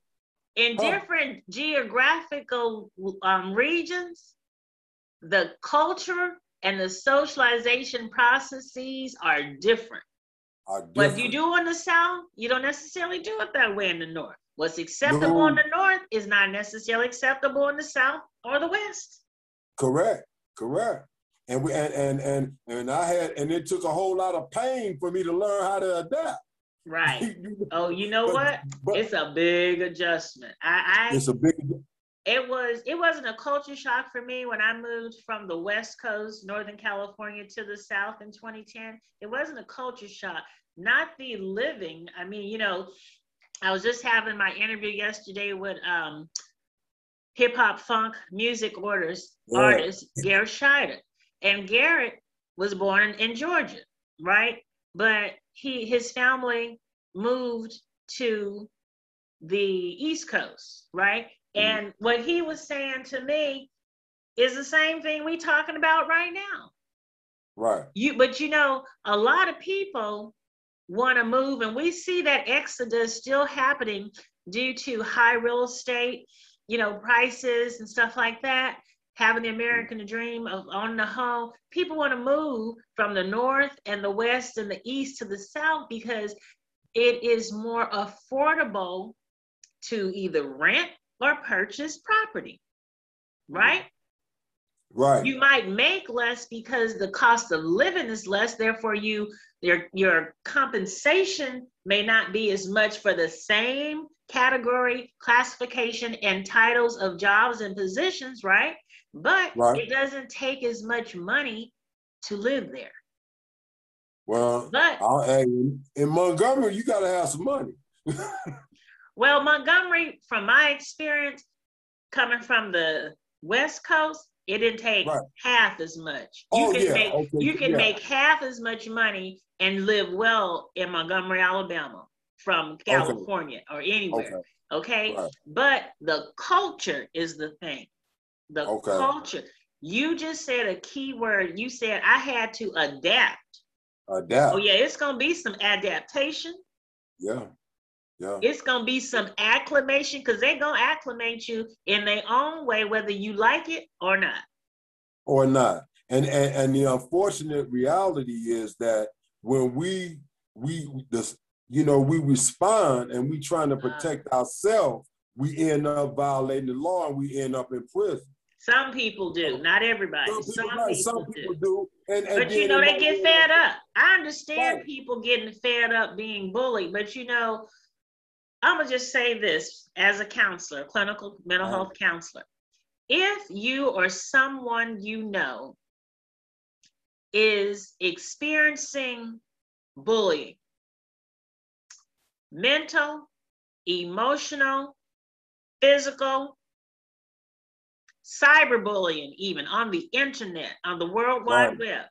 in huh? different geographical um, regions, the culture and the socialization processes are different. Are different. What you do in the South, you don't necessarily do it that way in the North. What's acceptable no. in the North is not necessarily acceptable in the South or the West. Correct, correct. And we and and and, and I had and it took a whole lot of pain for me to learn how to adapt. Right. Oh, you know but, what? But, it's a big adjustment. I, I it's a big. It was it wasn't a culture shock for me when I moved from the West Coast, Northern California, to the South in twenty ten. It wasn't a culture shock. Not the living. I mean, you know. I was just having my interview yesterday with um, hip hop funk music orders, yeah. artist Garrett Shider. And Garrett was born in Georgia, right? But he his family moved to the East Coast, right? Mm-hmm. And what he was saying to me is the same thing we talking about right now. Right. You, but you know, a lot of people want to move, and we see that exodus still happening due to high real estate, you know, prices and stuff like that, having the American dream of owning a home. People want to move from the North and the West and the East to the South because it is more affordable to either rent or purchase property, right? Right. You might make less because the cost of living is less, therefore you your your compensation may not be as much for the same category, classification, and titles of jobs and positions, right? But right. it doesn't take as much money to live there. Well, but, in Montgomery, you gotta have some money. Well, Montgomery, from my experience, coming from the West Coast, it didn't take right. half as much. You oh, can, yeah. make, okay. you can yeah. make half as much money and live well in Montgomery, Alabama, from California okay. or anywhere, okay? okay? Right. But the culture is the thing, the okay. culture. You just said a key word. You said, I had to adapt. Adapt. Oh yeah, it's gonna be some adaptation. Yeah, yeah. It's gonna be some acclimation, because they're gonna acclimate you in their own way, whether you like it or not. Or not. And, and and the unfortunate reality is that when we we this you know we respond and we trying to protect uh, ourselves, we end up violating the law and we end up in prison. Some people do, not everybody. Some people, some people, some people do. do. And, and but you know they get fed up. I understand right. people getting fed up being bullied, but you know, I'm gonna just say this as a counselor, clinical mental uh-huh. health counselor. If you or someone you know is experiencing bullying, mental, emotional, physical, cyberbullying, even on the internet, on the World Wide right. Web,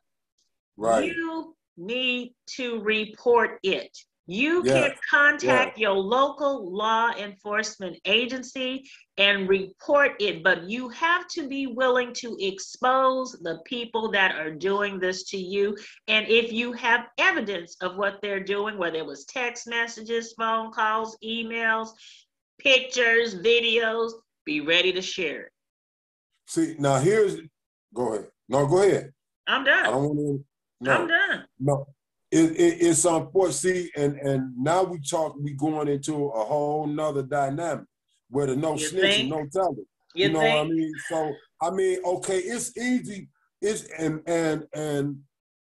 right. you need to report it. You yeah. can contact yeah. your local law enforcement agency and report it, but you have to be willing to expose the people that are doing this to you. And if you have evidence of what they're doing, whether it was text messages, phone calls, emails, pictures, videos, be ready to share it. See, now here's, go ahead. No, go ahead. I'm done. I don't want to, no, I'm done. No. it, it, it's unfortunate. And, and now we talk, we going into a whole nother dynamic where the no snitching, no telling. You, you know think? What I mean? So, I mean, okay, it's easy. It's and and and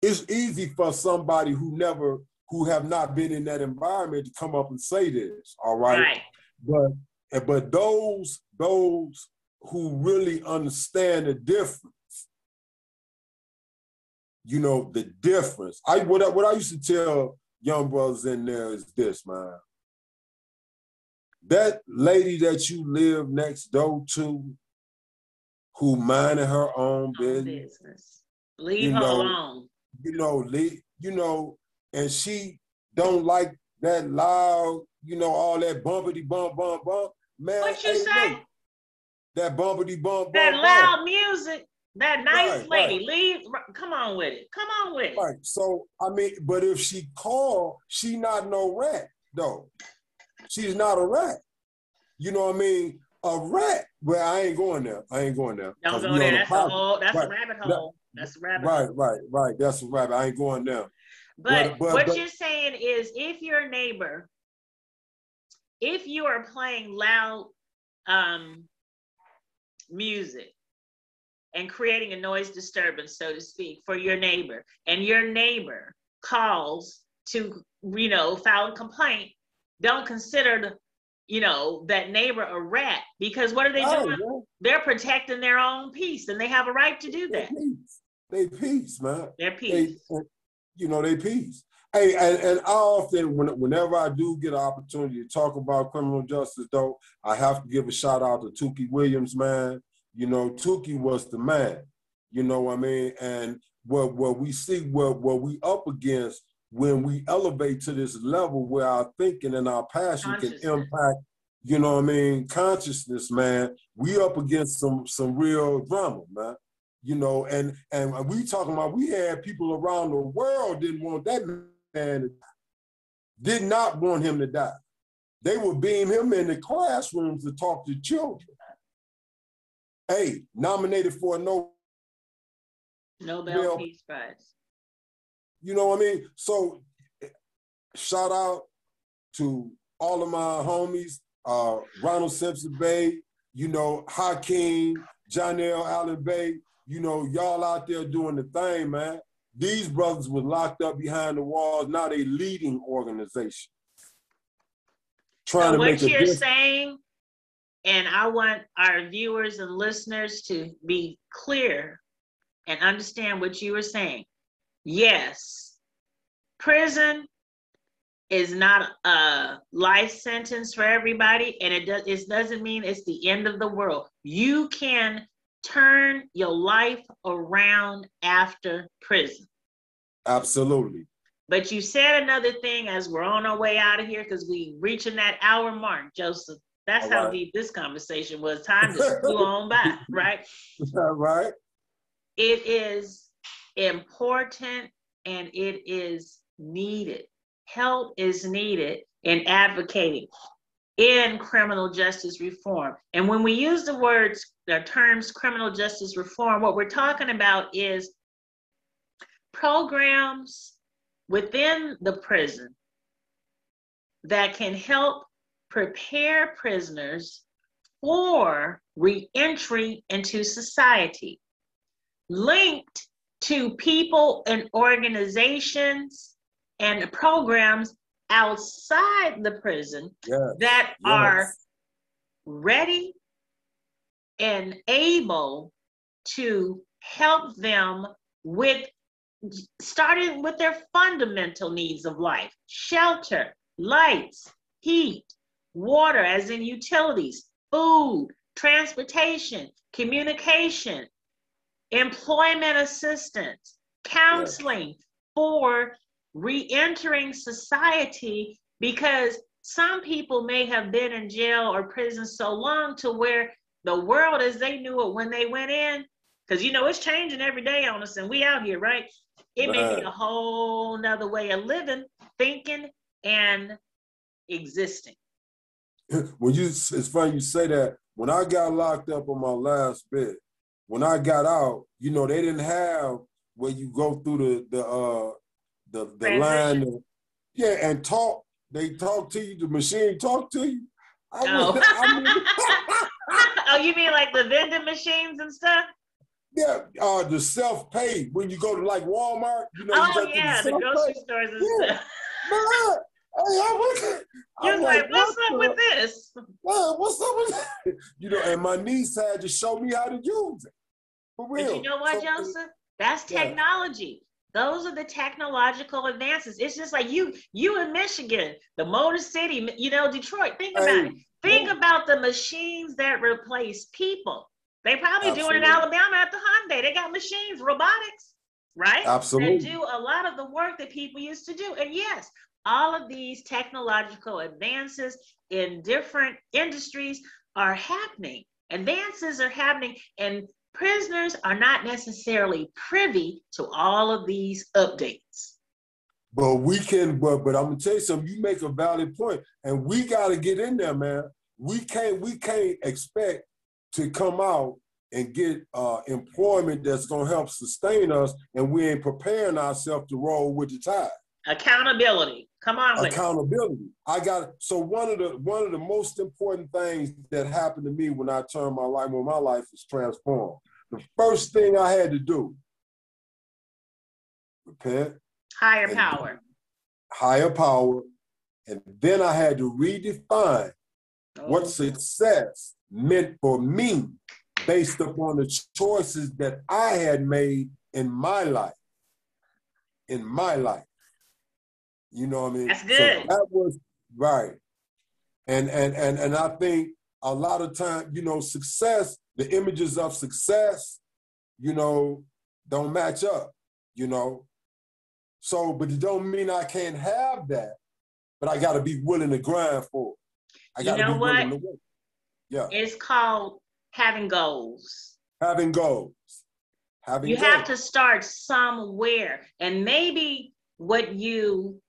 it's easy for somebody who never, who have not been in that environment to come up and say this, all right? Right. But but those those who really understand the difference, you know, the difference. I what I, what I used to tell young brothers in there is this, man. That lady that you live next door to, who minded her own business. business. Leave her know, alone. You know, leave, you know, and she don't like that loud, you know, all that bumpity bump bump bump. Man, what you hey, say? Look, that bumpity bump bump. That bump, loud bump. music. That nice right, lady. Right. Leave. Come on with it. Come on with it. Right. So I mean, but if she call, she not no rat though. She's not a rat. You know what I mean? A rat. Well, I ain't going there. I ain't going there. Don't go there. That's a hole. That's a rabbit hole. That's a rabbit hole. Right, right, right. That's a rabbit. I ain't going there. But, but, but what but, you're saying is, if your neighbor, if you are playing loud um, music and creating a noise disturbance, so to speak, for your neighbor, and your neighbor calls to, you know, file a complaint, don't consider the, you know, that neighbor a rat, because what are they doing? Right, they're protecting their own peace, and they have a right to do that. They peace, man. They're peace. They, you know, they peace. Hey, and, and I often, when, whenever I do get an opportunity to talk about criminal justice, though, I have to give a shout out to Tookie Williams, man. You know, Tookie was the man. You know what I mean? And what what we see, what what we up against, when we elevate to this level where our thinking and our passion can impact, you know what I mean, consciousness, man, we up against some some real drama, man. You know, and and we talking about, we had people around the world didn't want that man to die. Did not want him to die. They would beam him in the classrooms to talk to children. Hey, nominated for a Nobel, Nobel Peace Prize. You know what I mean? So shout out to all of my homies, uh, Ronald Simpson Bay, you know, Hakeem, John L. Allen Bay, you know, y'all out there doing the thing, man. These brothers were locked up behind the walls. Now they leading organization. Trying so to what make you're a saying, and I want our viewers and listeners to be clear and understand what you were saying. Yes, prison is not a life sentence for everybody, and it, does, it doesn't mean it's the end of the world. You can turn your life around after prison. Absolutely. But you said another thing as we're on our way out of here, because we reaching that hour mark, Joseph. That's how deep this conversation was. Time just flew on by, right? All right. It is important, and it is needed. Help is needed in advocating in criminal justice reform. And when we use the words, the terms criminal justice reform, what we're talking about is programs within the prison that can help prepare prisoners for reentry into society, linked to people and organizations and programs outside the prison yes, that yes. are ready and able to help them with, starting with their fundamental needs of life: shelter, lights, heat, water, as in utilities, food, transportation, communication, employment assistance, counseling yes. for re-entering society, because some people may have been in jail or prison so long to where the world as they knew it when they went in, because you know it's changing every day on us, and we out here, right? It right. may be a whole nother way of living, thinking, and existing. When you, it's funny you say that. When I got locked up on my last bed, when I got out, you know, they didn't have where you go through the the uh, the, the Transition. line. Of, yeah, and talk. They talk to you. The machine talk to you. I oh. Was, I mean, oh, you mean like the vending machines and stuff? Yeah, uh, the self-pay. When you go to like Walmart, you know. Oh, you yeah, the, the grocery stores and yeah. stuff. Man, hey, I was, You're I'm like, like, what's up with this? Well, what's up with that? You know, and my niece had to show me how to use it. For real. But you know what, so, Joseph? That's technology. Yeah. Those are the technological advances. It's just like you you in Michigan, the Motor City, you know, Detroit. Think about hey, it. Think hey. about the machines that replace people. They probably Absolutely. do it in Alabama at the Hyundai. They got machines, robotics, right? Absolutely. They do a lot of the work that people used to do. And yes, all of these technological advances in different industries are happening. Advances are happening, and prisoners are not necessarily privy to all of these updates. But we can, but, but I'm gonna tell you something, you make a valid point, and we gotta get in there, man. We can't, we can't expect to come out and get uh, employment that's gonna help sustain us, and we ain't preparing ourselves to roll with the tide. Accountability, come on with Accountability. It. I got, so one of, the, one of the most important things that happened to me when I turned my life, when my life was transformed, the first thing I had to do, repent. Higher power. Higher power, and then I had to redefine oh. what success meant for me based upon the choices that I had made in my life, in my life. You know what I mean? That's good. So that was right. And, and, and, and I think a lot of time, you know, success, the images of success, you know, don't match up, you know? So, but it don't mean I can't have that, but I got to be willing to grind for it. I got to be willing to work. Yeah. It's called having goals. Having goals. Having goals. You have to start somewhere. And maybe what you,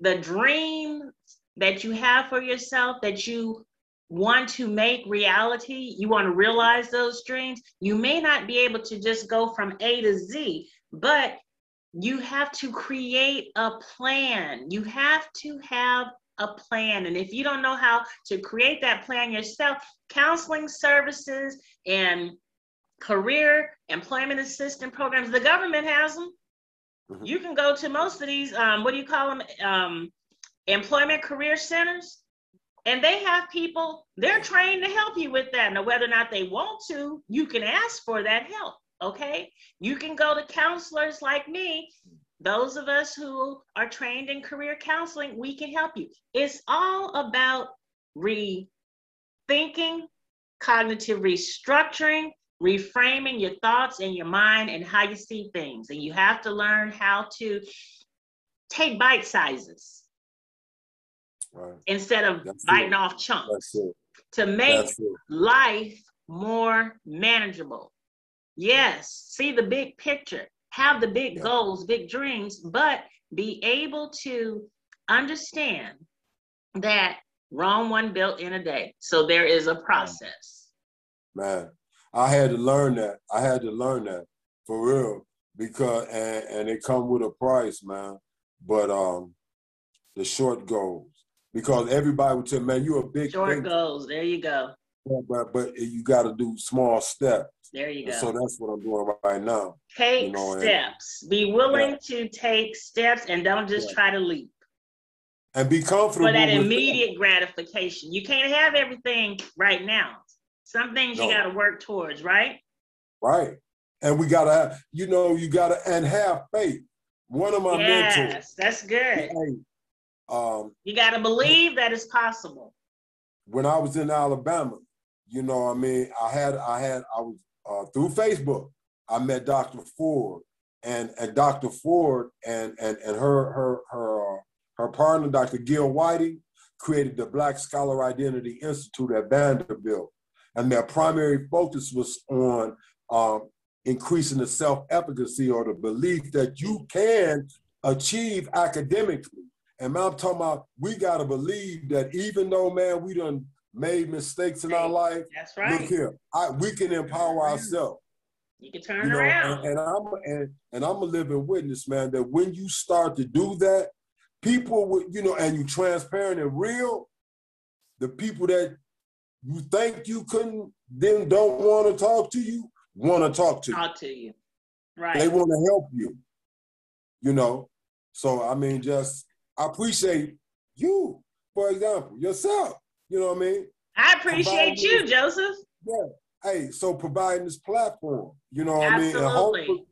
the dream that you have for yourself, that you want to make reality, you want to realize those dreams, you may not be able to just go from A to Z, but you have to create a plan. You have to have a plan. And if you don't know how to create that plan yourself, counseling services and career employment assistance programs, the government has them. Mm-hmm. You can go to most of these, um, what do you call them, um, employment career centers, and they have people, they're trained to help you with that. Now, whether or not they want to, you can ask for that help, okay? You can go to counselors like me. Those of us who are trained in career counseling, we can help you. It's all about rethinking, cognitive restructuring, reframing your thoughts and your mind and how you see things. And you have to learn how to take bite sizes right. instead of That's biting it. off chunks to make life more manageable. Yes, see the big picture, have the big yeah. goals, big dreams, but be able to understand that Rome wasn't built in a day. So there is a process. Man. I had to learn that. I had to learn that for real because, and, and it come with a price, man. But um, the short goals, because everybody would tell, man, you're a big short thinker. goals. There you go. But, but you got to do small steps. There you go. And so that's what I'm doing right now. Take you know, steps. And, Be willing yeah. to take steps and don't just yeah. try to leap. And be comfortable. For that immediate that. gratification. You can't have everything right now. Some things no. you got to work towards, right? Right. And we got to have, you know, you got to, and have faith. One of my yes, mentors. Yes, that's good. Um, you got to believe that it's possible. When I was in Alabama, you know what I mean? I had, I had, I was, uh, through Facebook, I met Doctor Ford and, and Doctor Ford and, and, and her, her, her, uh, her partner, Doctor Gil Whitey, created the Black Scholar Identity Institute at Vanderbilt. And their primary focus was on um, increasing the self-efficacy or the belief that you can achieve academically. And man, I'm talking about, we got to believe that even though, man, we done made mistakes in our life, That's right. look here, I, we can empower ourselves. You can turn you know, around. And, and I'm and, and I'm a living witness, man, that when you start to do that, people would, you know, and you transparent and real, the people that you think you couldn't, then don't want to talk to you, want to talk to you. Talk to you. Right. They want to help you, you know. So, I mean, just, I appreciate you, for example, yourself. You know what I mean? I appreciate providing you, this, Joseph. Yeah. Hey, so providing this platform, you know what Absolutely. I mean? Absolutely.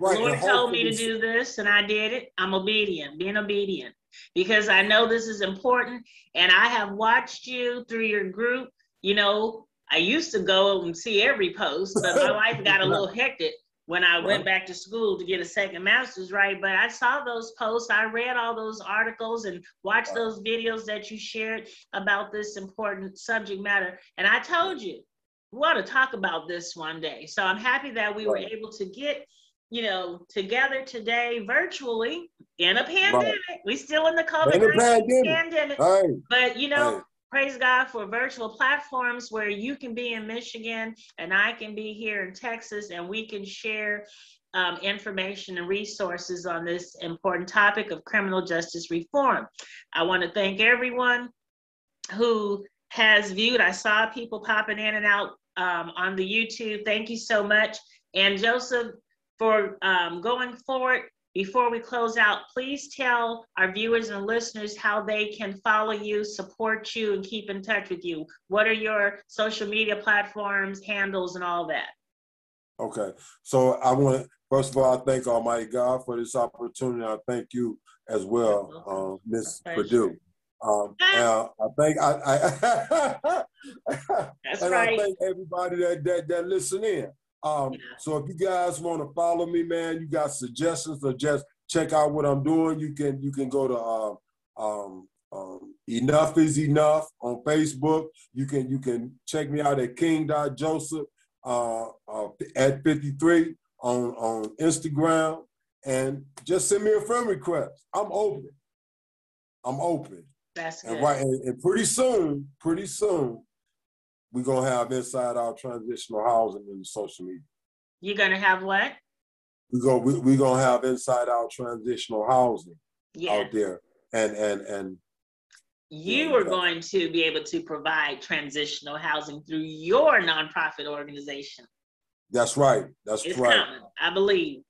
Right, Lord told me to do this, and I did it. I'm obedient, being obedient, because I know this is important. And I have watched you through your group. You know, I used to go and see every post, but my life got a little hectic when I went back to school to get a second master's, right? But I saw those posts. I read all those articles and watched those videos that you shared about this important subject matter. And I told you, we ought to talk about this one day. So I'm happy that we were able to get you know, together today, virtually, in a pandemic. Right. We still in the COVID nineteen pandemic. Right. But, you know, right. praise God for virtual platforms where you can be in Michigan and I can be here in Texas, and we can share um, information and resources on this important topic of criminal justice reform. I want to thank everyone who has viewed. I saw people popping in and out um, on the YouTube. Thank you so much. And Joseph, for um, going forward, before we close out, please tell our viewers and listeners how they can follow you, support you, and keep in touch with you. What are your social media platforms, handles, and all that? Okay, so I want to, first of all, I thank Almighty God for this opportunity. I thank you as well, uh, Miz Perdue. Um, I think I, I, That's and right. I thank everybody that, that, that listen in. Um, so if you guys want to follow me, man, you got suggestions or just check out what I'm doing, you can you can go to uh, um, um, Enough is Enough on Facebook. You can you can check me out at King dot Joseph uh, uh, at fifty-three on, on Instagram, and just send me a friend request. I'm open. I'm open. That's good. And, right, and, and pretty soon, pretty soon, we're going to have Inside Our Transitional Housing in the social media. You're going to have what? We're going we, we to have Inside Our Transitional Housing yeah. out there. And, and, and you are going to be able to provide transitional housing through your nonprofit organization. That's right. That's it's right. Common. I believe.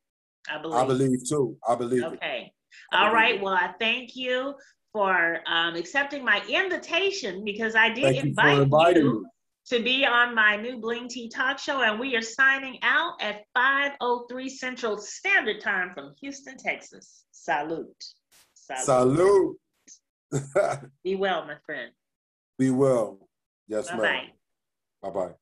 I believe. I believe, too. I believe Okay. It. All right. It. Well, I thank you for um, accepting my invitation, because I did thank invite you. you to be on my new Bling Tea Talk Show, and we are signing out at five oh three Central Standard Time from Houston, Texas. Salute. Salute. Salute. Be well, my friend. Be well. Yes, ma'am. Bye-bye. Bye-bye.